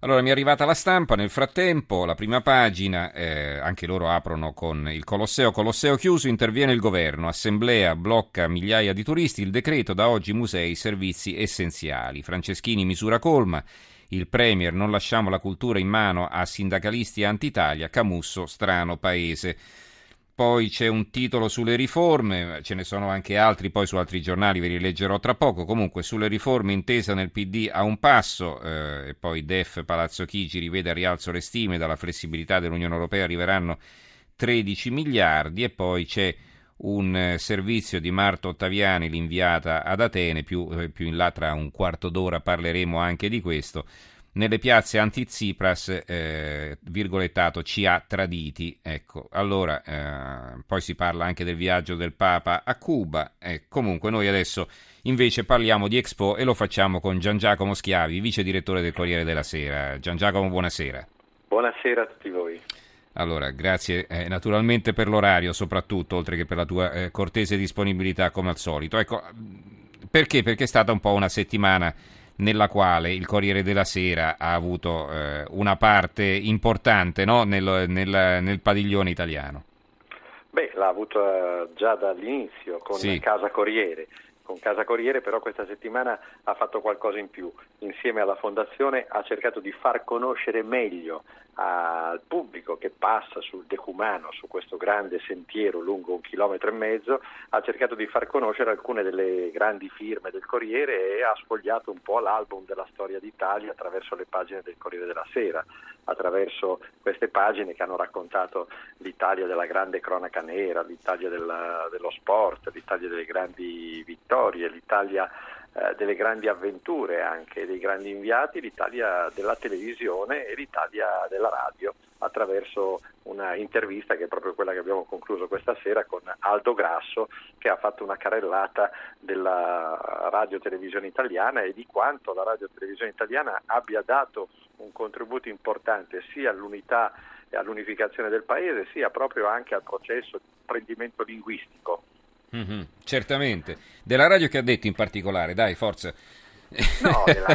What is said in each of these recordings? Allora mi è arrivata la stampa, nel frattempo la prima pagina, anche loro aprono con il Colosseo. Colosseo chiuso, interviene il governo, assemblea blocca migliaia di turisti, il decreto da oggi musei, servizi essenziali. Franceschini misura colma, il premier non lasciamo la cultura in mano a sindacalisti anti-Italia, Camusso strano paese. Poi c'è un titolo sulle riforme, ce ne sono anche altri poi su altri giornali, ve li leggerò tra poco. Comunque sulle riforme intesa nel PD a un passo, e poi DEF, Palazzo Chigi rivede a rialzo le stime, dalla flessibilità dell'Unione Europea arriveranno 13 miliardi e poi c'è un servizio di Marta Ottaviani, l'inviata ad Atene, più in là tra un quarto d'ora parleremo anche di questo. Nelle piazze anti-Tsipras, virgolettato, ci ha traditi. Ecco, allora, poi si parla anche del viaggio del Papa a Cuba. Comunque noi adesso invece parliamo di Expo e lo facciamo con Gian Giacomo Schiavi, vice direttore del Corriere della Sera. Gian Giacomo, buonasera. Buonasera a tutti voi. Allora, grazie naturalmente per l'orario, soprattutto, oltre che per la tua cortese disponibilità, come al solito. Ecco, perché? Perché è stata un po' una settimana nella quale il Corriere della Sera ha avuto una parte importante, no? nel padiglione italiano. Beh, l'ha avuta già dall'inizio con sì. Casa Corriere. Con Casa Corriere però questa settimana ha fatto qualcosa in più. Insieme alla Fondazione ha cercato di far conoscere meglio al pubblico che passa sul Decumano, su questo grande sentiero lungo 1,5 km, ha cercato di far conoscere alcune delle grandi firme del Corriere e ha sfogliato un po' l'album della storia d'Italia attraverso le pagine del Corriere della Sera, attraverso queste pagine che hanno raccontato l'Italia della grande cronaca nera, l'Italia dello sport, l'Italia delle grandi vittorie, l'Italia delle grandi avventure, anche dei grandi inviati, l'Italia della televisione e l'Italia della radio, attraverso una intervista che è proprio quella che abbiamo concluso questa sera con Aldo Grasso, che ha fatto una carrellata della radio televisione italiana e di quanto la radio televisione italiana abbia dato un contributo importante sia all'unità e all'unificazione del paese, sia proprio anche al processo di apprendimento linguistico. Mm-hmm, certamente. Della radio che ha detto in particolare, dai, forza. No, della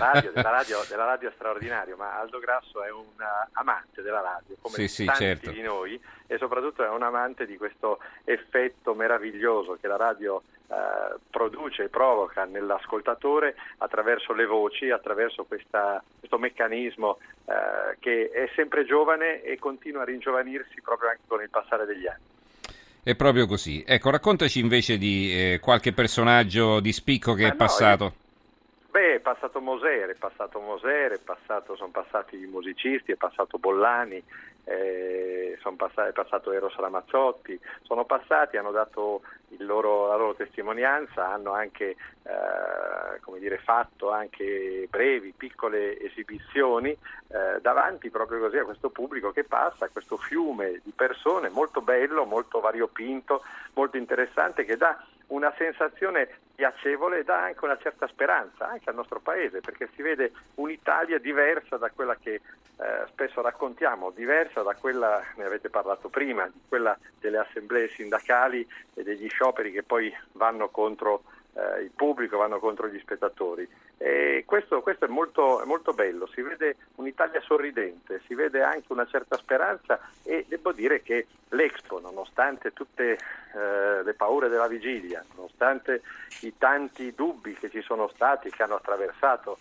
radio è straordinario, ma Aldo Grasso è un amante della radio, come tanti certo. di noi, e soprattutto è un amante di questo effetto meraviglioso che la radio produce e provoca nell'ascoltatore attraverso le voci, attraverso questo meccanismo che è sempre giovane e continua a ringiovanirsi proprio anche con il passare degli anni. È proprio così. Ecco, raccontaci invece di qualche personaggio di spicco che è passato. Beh, è passato Moser, sono passati i musicisti, è passato Bollani, è passato Eros Ramazzotti, sono passati, hanno dato la loro testimonianza, hanno anche fatto anche brevi, piccole esibizioni davanti proprio così a questo pubblico che passa, a questo fiume di persone molto bello, molto variopinto, molto interessante, che dà una sensazione piacevole e dà anche una certa speranza anche al nostro paese, perché si vede un'Italia diversa da quella che spesso raccontiamo, diversa da quella, ne avete parlato prima, di quella delle assemblee sindacali e degli scioperi che poi vanno contro il pubblico, vanno contro gli spettatori. E questo è molto, molto bello, si vede un'Italia sorridente, si vede anche una certa speranza e devo dire che l'Expo, nonostante tutte le paure della vigilia, nonostante i tanti dubbi che ci sono stati, che hanno attraversato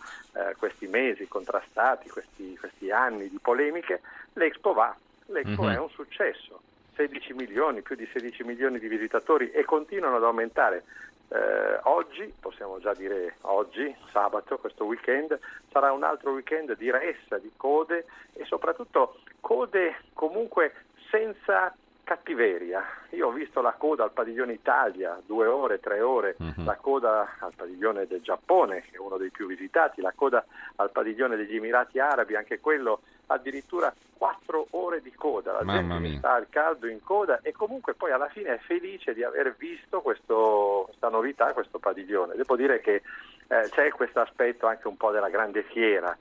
questi mesi contrastati, questi anni di polemiche, l'Expo è un successo, 16 milioni, più di 16 milioni di visitatori e continuano ad aumentare. Oggi, possiamo già dire oggi, sabato, questo weekend, sarà un altro weekend di ressa, di code e soprattutto code comunque senza cattiveria. Io ho visto la coda al padiglione Italia, 2 ore, 3 ore, la coda al padiglione del Giappone, che è uno dei più visitati, la coda al padiglione degli Emirati Arabi, anche quello addirittura 4 ore di coda, la gente sta al caldo in coda e comunque poi alla fine è felice di aver visto questa novità, questo padiglione. Devo dire che c'è questo aspetto anche un po' della grande fiera,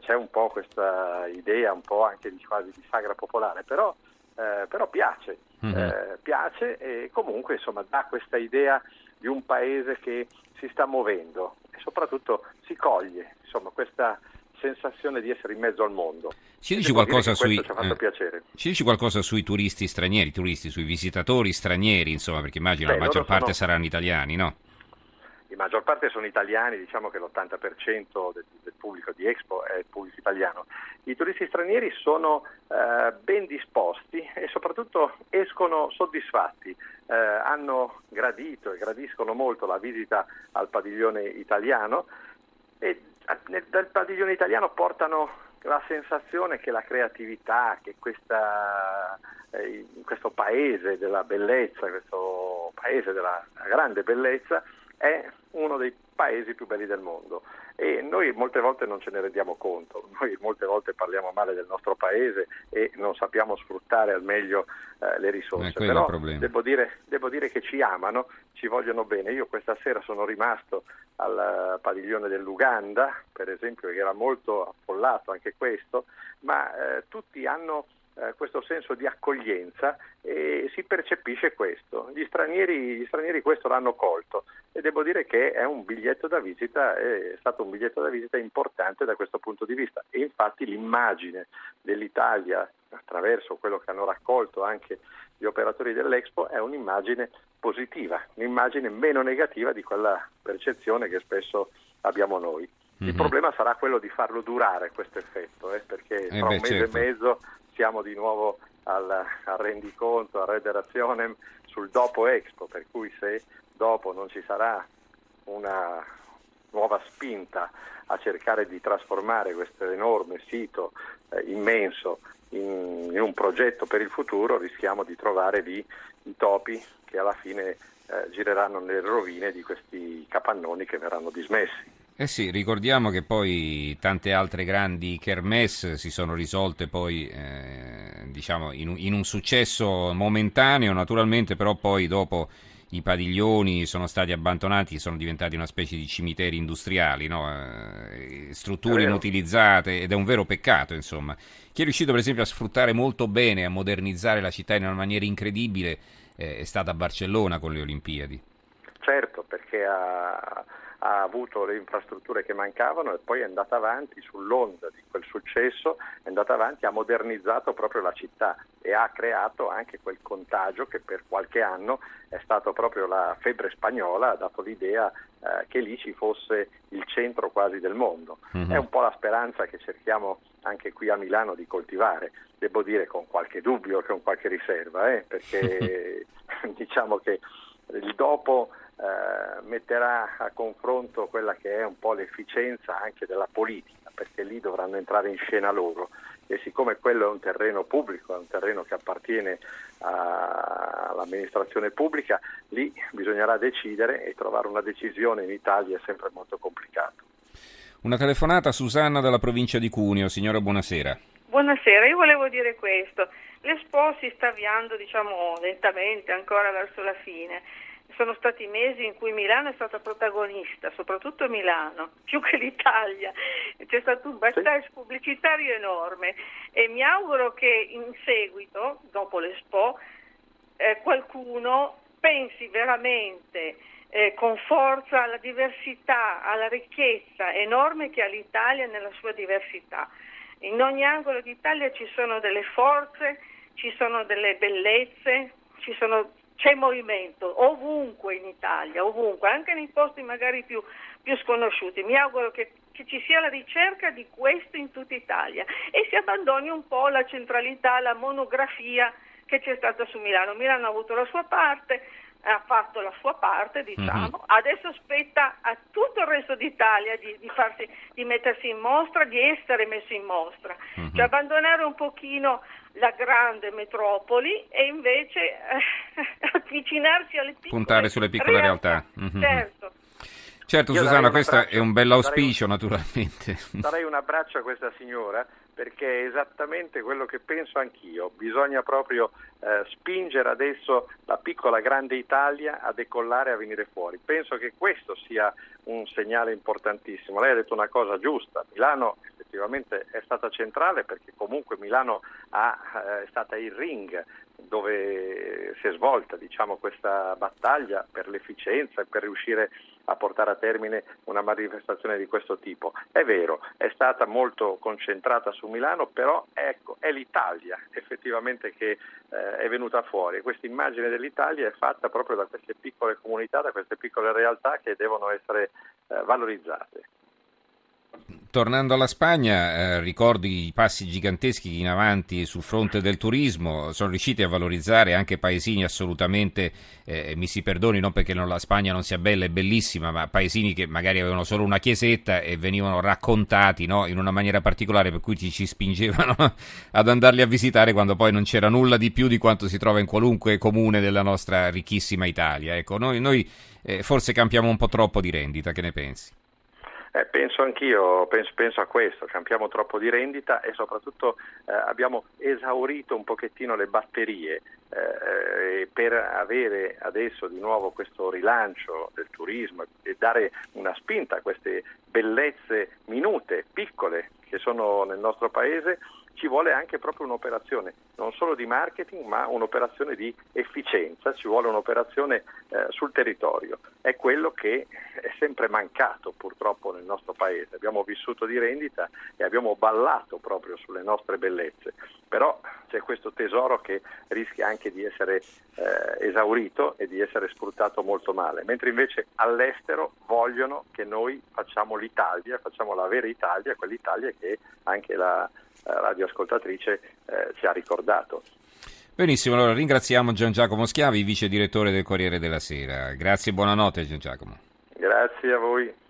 c'è un po' questa idea un po' anche di quasi di sagra popolare, però piace, piace e comunque insomma dà questa idea di un paese che si sta muovendo e soprattutto si coglie insomma questa sensazione di essere in mezzo al mondo. Ci dici qualcosa sui turisti stranieri, sui visitatori stranieri, insomma, perché immagino la maggior parte saranno italiani, no? La maggior parte sono italiani, diciamo che l'80% del pubblico di Expo è il pubblico italiano. I turisti stranieri sono ben disposti e soprattutto escono soddisfatti, hanno gradito e gradiscono molto la visita al padiglione italiano e dal padiglione italiano portano la sensazione che la creatività, che questo paese della bellezza, questo paese della grande bellezza è uno dei paesi più belli del mondo e noi molte volte non ce ne rendiamo conto, noi molte volte parliamo male del nostro paese e non sappiamo sfruttare al meglio le risorse, però devo dire che ci amano, ci vogliono bene. Io questa sera sono rimasto al padiglione dell'Uganda, per esempio, che era molto affollato anche questo, ma tutti hanno questo senso di accoglienza e si percepisce questo. Gli stranieri questo l'hanno colto e devo dire che è stato un biglietto da visita importante da questo punto di vista e infatti l'immagine dell'Italia attraverso quello che hanno raccolto anche gli operatori dell'Expo è un'immagine positiva, un'immagine meno negativa di quella percezione che spesso abbiamo noi. Il problema sarà quello di farlo durare questo effetto, perché tra un mese e mezzo siamo di nuovo al rendiconto, al rederazione sul dopo Expo, per cui se dopo non ci sarà una nuova spinta a cercare di trasformare questo enorme sito immenso in un progetto per il futuro, rischiamo di trovare lì i topi che alla fine gireranno nelle rovine di questi capannoni che verranno dismessi. Eh sì, ricordiamo che poi tante altre grandi kermesse si sono risolte poi diciamo in un successo momentaneo naturalmente, però poi dopo i padiglioni sono stati abbandonati, sono diventati una specie di cimiteri industriali, no? Strutture inutilizzate ed è un vero peccato, insomma. Chi è riuscito per esempio a sfruttare molto bene, a modernizzare la città in una maniera incredibile è stata Barcellona con le Olimpiadi. Certo, perché ha avuto le infrastrutture che mancavano e poi è andata avanti sull'onda di quel successo, è andata avanti, ha modernizzato proprio la città e ha creato anche quel contagio che per qualche anno è stato proprio la febbre spagnola, ha dato l'idea che lì ci fosse il centro quasi del mondo. È un po' la speranza che cerchiamo anche qui a Milano di coltivare, devo dire con qualche dubbio, con qualche riserva, perché diciamo che il dopo metterà a confronto quella che è un po' l'efficienza anche della politica, perché lì dovranno entrare in scena loro e siccome quello è un terreno pubblico, è un terreno che appartiene all'amministrazione pubblica, lì bisognerà decidere e trovare una decisione in Italia è sempre molto complicato. Una telefonata, Susanna dalla provincia di Cuneo. Signora, buonasera. Buonasera, io volevo dire questo. L'Expo si sta avviando, diciamo, lentamente ancora verso la fine. Sono stati mesi in cui Milano è stata protagonista, soprattutto Milano, più che l'Italia. C'è stato un backstage pubblicitario enorme e mi auguro che in seguito, dopo l'Expo, qualcuno pensi veramente con forza alla diversità, alla ricchezza enorme che ha l'Italia nella sua diversità. In ogni angolo d'Italia ci sono delle forze, ci sono delle bellezze, c'è movimento ovunque in Italia, ovunque, anche nei posti magari più sconosciuti. Mi auguro che ci sia la ricerca di questo in tutta Italia e si abbandoni un po' la centralità, la monografia che c'è stata su Milano. Milano ha avuto la sua parte, ha fatto la sua parte, diciamo, adesso spetta a tutto il resto d'Italia di mettersi in mostra, di essere messo in mostra, cioè abbandonare un pochino la grande metropoli e invece avvicinarsi alle piccole, puntare sulle piccole realtà. Certo. Certo, Susanna, questo è un bell'auspicio, naturalmente. Darei un abbraccio a questa signora perché è esattamente quello che penso anch'io. Bisogna proprio spingere adesso la piccola grande Italia a decollare e a venire fuori. Penso che questo sia un segnale importantissimo. Lei ha detto una cosa giusta, Milano effettivamente è stata centrale, perché comunque Milano è stata il ring dove si è svolta, diciamo, questa battaglia per l'efficienza e per riuscire a portare a termine una manifestazione di questo tipo. È vero, è stata molto concentrata su Milano, però ecco, è l'Italia effettivamente che è venuta fuori. Questa immagine dell'Italia è fatta proprio da queste piccole comunità, da queste piccole realtà che devono essere valorizzate. Tornando alla Spagna, ricordi i passi giganteschi in avanti sul fronte del turismo. Sono riusciti a valorizzare anche paesini assolutamente, mi si perdoni, non perché la Spagna non sia bella e bellissima, ma paesini che magari avevano solo una chiesetta e venivano raccontati, no, in una maniera particolare, per cui ci spingevano ad andarli a visitare quando poi non c'era nulla di più di quanto si trova in qualunque comune della nostra ricchissima Italia. Ecco, noi forse campiamo un po' troppo di rendita, che ne pensi? Penso anch'io, penso a questo, campiamo troppo di rendita e soprattutto abbiamo esaurito un pochettino le batterie per avere adesso di nuovo questo rilancio del turismo e dare una spinta a queste bellezze minute, piccole, che sono nel nostro paese. Ci vuole anche proprio un'operazione non solo di marketing, ma un'operazione di efficienza, ci vuole un'operazione sul territorio. È quello che è sempre mancato purtroppo nel nostro paese. Abbiamo vissuto di rendita e abbiamo ballato proprio sulle nostre bellezze, però c'è questo tesoro che rischia anche di essere esaurito e di essere sfruttato molto male, mentre invece all'estero vogliono che noi facciamo l'Italia, facciamo la vera Italia, quell'Italia che anche la radioascoltatrice ci ha ricordato. Benissimo, allora ringraziamo Gian Giacomo Schiavi, vice direttore del Corriere della Sera. Grazie e buonanotte Gian Giacomo. Grazie a voi.